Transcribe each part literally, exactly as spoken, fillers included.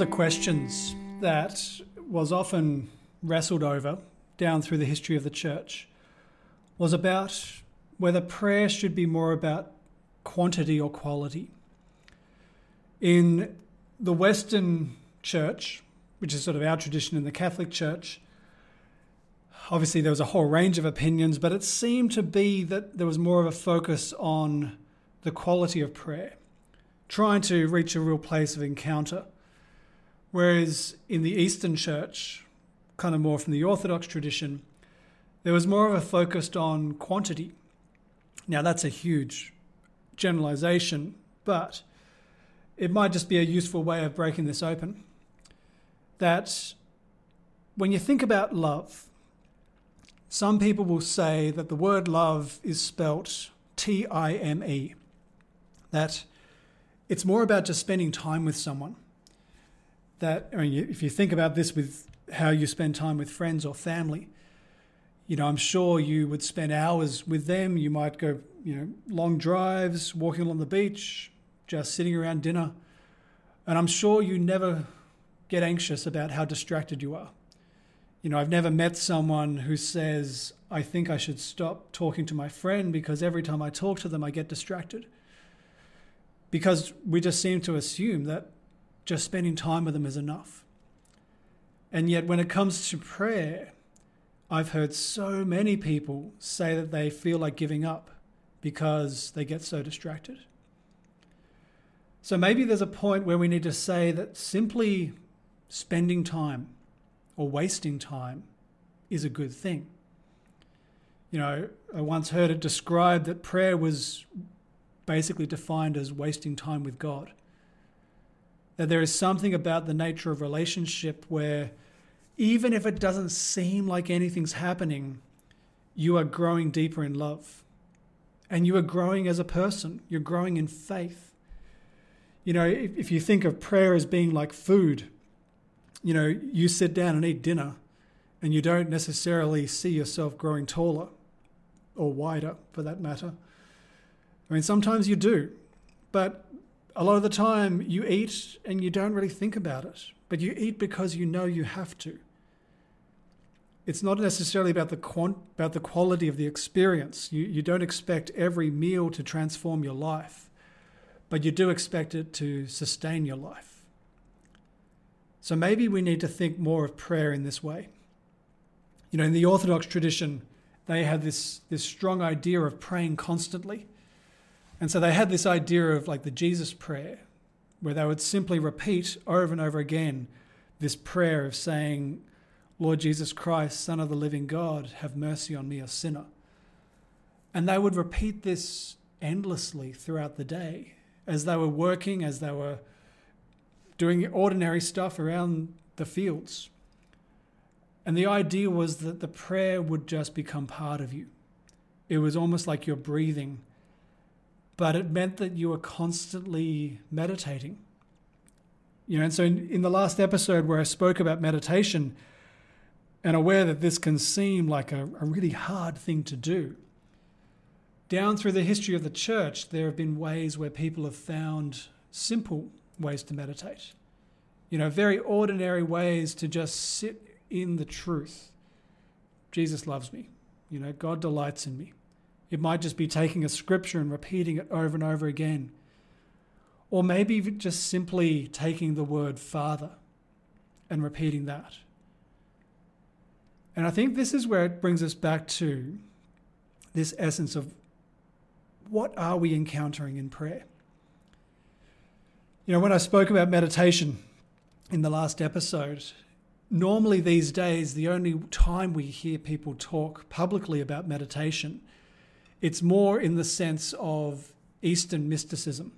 of the questions that was often wrestled over down through the history of the church was about whether prayer should be more about quantity or quality. In the Western church, which is sort of our tradition in the Catholic Church, obviously there was a whole range of opinions, but it seemed to be that there was more of a focus on the quality of prayer, trying to reach a real place of encounter. Whereas in the Eastern church, kind of more from the Orthodox tradition, there was more of a focus on quantity. Now that's a huge generalization, but it might just be a useful way of breaking this open. That when you think about love, some people will say that the word love is spelt T I M E, that it's more about just spending time with someone. That, I mean, if you think about this with how you spend time with friends or family, you know, I'm sure you would spend hours with them. You might go, you know, long drives, walking along the beach, just sitting around dinner. And I'm sure you never get anxious about how distracted you are. You know, I've never met someone who says, I think I should stop talking to my friend because every time I talk to them, I get distracted. Because we just seem to assume that just spending time with them is enough. And yet when it comes to prayer, I've heard so many people say that they feel like giving up because they get so distracted. So maybe there's a point where we need to say that simply spending time or wasting time is a good thing. You know, I once heard it described that prayer was basically defined as wasting time with God. That there is something about the nature of relationship where even if it doesn't seem like anything's happening, you are growing deeper in love. And you are growing as a person. You're growing in faith. You know, if you think of prayer as being like food, you know, you sit down and eat dinner and you don't necessarily see yourself growing taller or wider for that matter. I mean, sometimes you do, but a lot of the time you eat and you don't really think about it, but you eat because you know you have to. It's not necessarily about the quant- about the quality of the experience. You, you don't expect every meal to transform your life, but you do expect it to sustain your life. So maybe we need to think more of prayer in this way. You know, in the Orthodox tradition, they had this, this strong idea of praying constantly. And so they had this idea of like the Jesus prayer, where they would simply repeat over and over again this prayer of saying, Lord Jesus Christ, Son of the living God, have mercy on me, a sinner. And they would repeat this endlessly throughout the day as they were working, as they were doing ordinary stuff around the fields. And the idea was that the prayer would just become part of you. It was almost like you're breathing, but it meant that you were constantly meditating. You know, and so in, in the last episode where I spoke about meditation, and aware that this can seem like a, a really hard thing to do, down through the history of the church, there have been ways where people have found simple ways to meditate. You know, very ordinary ways to just sit in the truth. Jesus loves me. You know, God delights in me. It might just be taking a scripture and repeating it over and over again. Or maybe just simply taking the word Father and repeating that. And I think this is where it brings us back to this essence of what are we encountering in prayer? You know, when I spoke about meditation in the last episode, normally these days, the only time we hear people talk publicly about meditation, it's more in the sense of Eastern mysticism.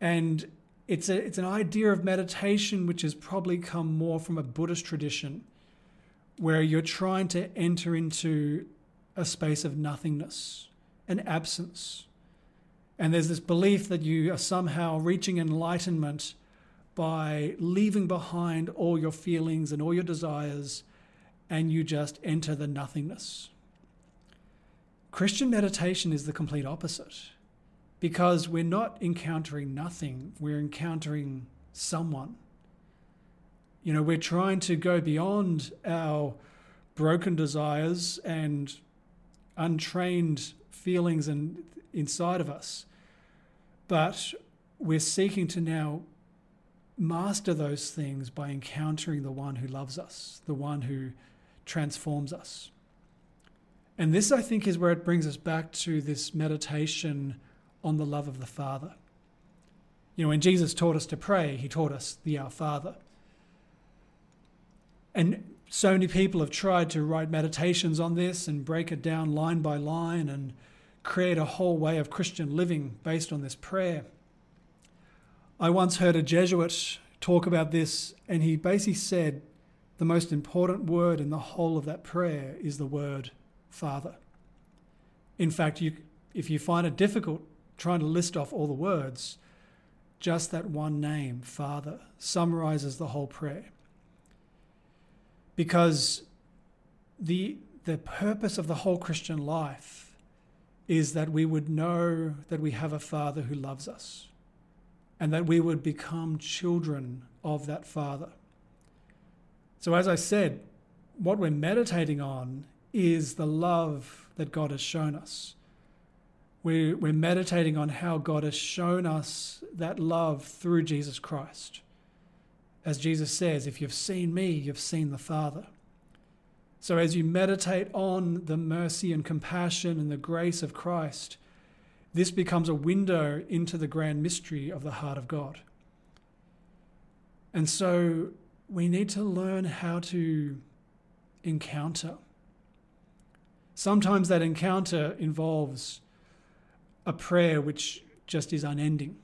And it's a, it's an idea of meditation which has probably come more from a Buddhist tradition, where you're trying to enter into a space of nothingness, an absence. And there's this belief that you are somehow reaching enlightenment by leaving behind all your feelings and all your desires, and you just enter the nothingness. Christian meditation is the complete opposite, because we're not encountering nothing, we're encountering someone, You know, we're trying to go beyond our broken desires and untrained feelings and inside of us, but we're seeking to now master those things by encountering the one who loves us, the one who transforms us. And this, I think, is where it brings us back to this meditation on the love of the Father. You know, when Jesus taught us to pray, he taught us the Our Father. And so many people have tried to write meditations on this and break it down line by line and create a whole way of Christian living based on this prayer. I once heard a Jesuit talk about this, and he basically said the most important word in the whole of that prayer is the word Father. In fact, you, if you find it difficult trying to list off all the words, just that one name, Father, summarizes the whole prayer. Because the, the purpose of the whole Christian life is that we would know that we have a Father who loves us, and that we would become children of that Father. So as I said, what we're meditating on is the love that God has shown us. We're, we're meditating on how God has shown us that love through Jesus Christ. As Jesus says, if you've seen me, you've seen the Father. So as you meditate on the mercy and compassion and the grace of Christ, this becomes a window into the grand mystery of the heart of God. And so we need to learn how to encounter. Sometimes that encounter involves a prayer which just is unending,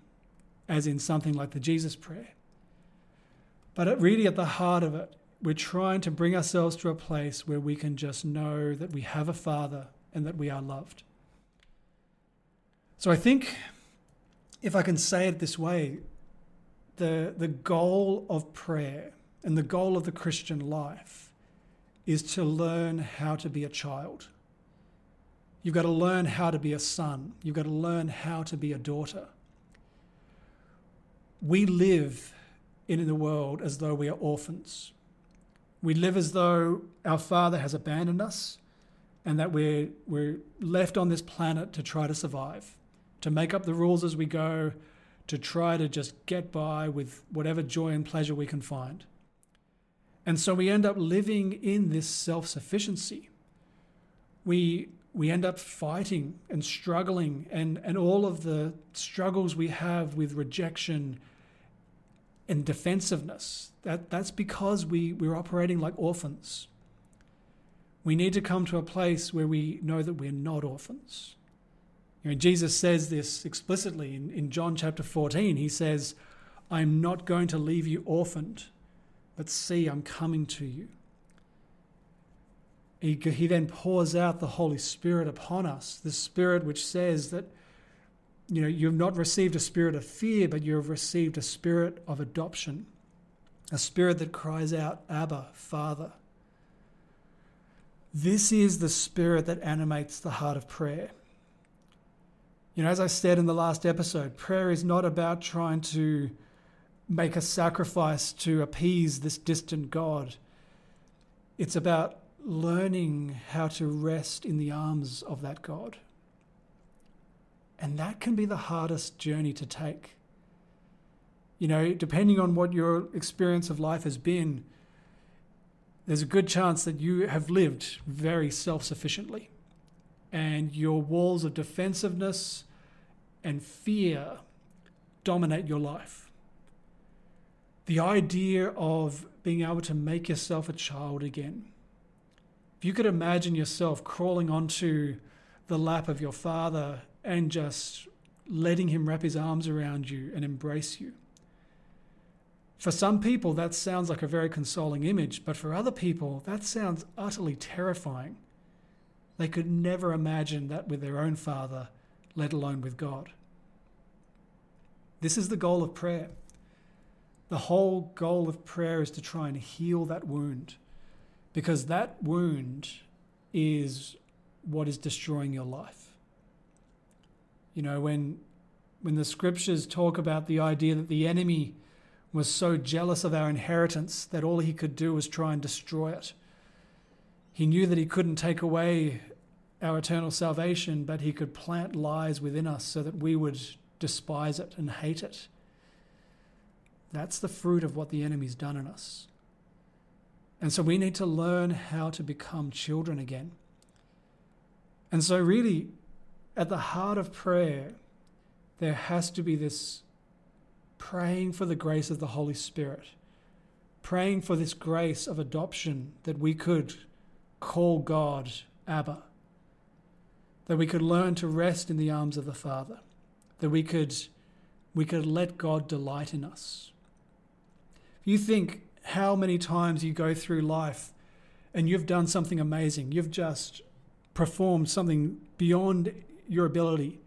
as in something like the Jesus prayer. But really at the heart of it, we're trying to bring ourselves to a place where we can just know that we have a Father and that we are loved. So I think, if I can say it this way, the, the goal of prayer and the goal of the Christian life is to learn how to be a child. You've got to learn how to be a son. You've got to learn how to be a daughter. We live in the world as though we are orphans. We live as though our Father has abandoned us and that we're, we're left on this planet to try to survive, to make up the rules as we go, to try to just get by with whatever joy and pleasure we can find. And so we end up living in this self-sufficiency. We, we end up fighting and struggling and, and all of the struggles we have with rejection and defensiveness. That, that's because we, we're operating like orphans. We need to come to a place where we know that we're not orphans. You know, Jesus says this explicitly in, in John chapter fourteen. He says, I'm not going to leave you orphaned, but see, I'm coming to you. He, he then pours out the Holy Spirit upon us, the Spirit which says that, you know, you've not received a spirit of fear, but you have received a spirit of adoption, a spirit that cries out, Abba, Father. This is the spirit that animates the heart of prayer. You know, as I said in the last episode, prayer is not about trying to make a sacrifice to appease this distant God. It's about learning how to rest in the arms of that God. And that can be the hardest journey to take. You know, depending on what your experience of life has been, there's a good chance that you have lived very self-sufficiently. And your walls of defensiveness and fear dominate your life. The idea of being able to make yourself a child again. If you could imagine yourself crawling onto the lap of your Father and just letting him wrap his arms around you and embrace you. For some people, that sounds like a very consoling image, but for other people, that sounds utterly terrifying. They could never imagine that with their own Father, let alone with God. This is the goal of prayer. The whole goal of prayer is to try and heal that wound, because that wound is what is destroying your life. You know, when when the scriptures talk about the idea that the enemy was so jealous of our inheritance that all he could do was try and destroy it. He knew that he couldn't take away our eternal salvation, but he could plant lies within us so that we would despise it and hate it. That's the fruit of what the enemy's done in us. And so we need to learn how to become children again. And so really, at the heart of prayer, there has to be this praying for the grace of the Holy Spirit, praying for this grace of adoption, that we could call God Abba, that we could learn to rest in the arms of the Father, that we could, we could let God delight in us. If you think how many times you go through life and you've done something amazing, you've just performed something beyond your ability,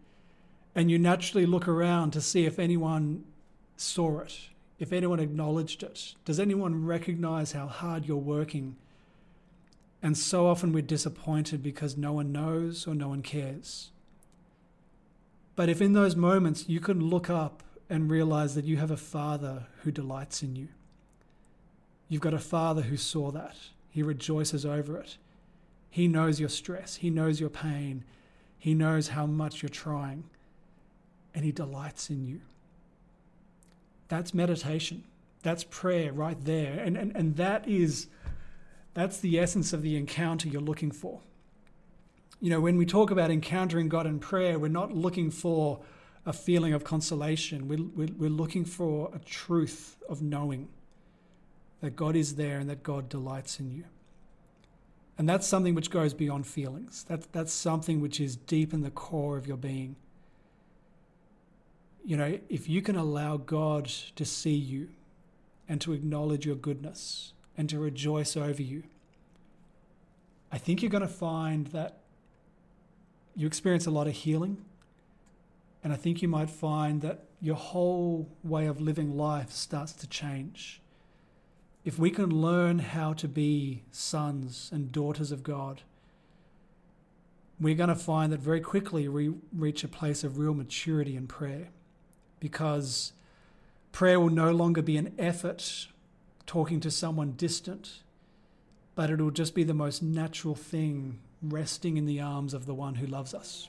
and you naturally look around to see if anyone saw it, if anyone acknowledged it. Does anyone recognize how hard you're working? And so often we're disappointed because no one knows or no one cares. But if in those moments you can look up and realize that you have a Father who delights in you, you've got a Father who saw that. He rejoices over it. He knows your stress. He knows your pain. He knows how much you're trying. And he delights in you. That's meditation. That's prayer right there. And, and, and that is, that's the essence of the encounter you're looking for. You know, when we talk about encountering God in prayer, we're not looking for a feeling of consolation. We're, we're, we're looking for a truth of knowing that God is there and that God delights in you. And that's something which goes beyond feelings. That, that's something which is deep in the core of your being. You know, if you can allow God to see you and to acknowledge your goodness and to rejoice over you, I think you're going to find that you experience a lot of healing. And I think you might find that your whole way of living life starts to change. If we can learn how to be sons and daughters of God, we're going to find that very quickly we reach a place of real maturity in prayer. Because prayer will no longer be an effort talking to someone distant, but it will just be the most natural thing, resting in the arms of the one who loves us.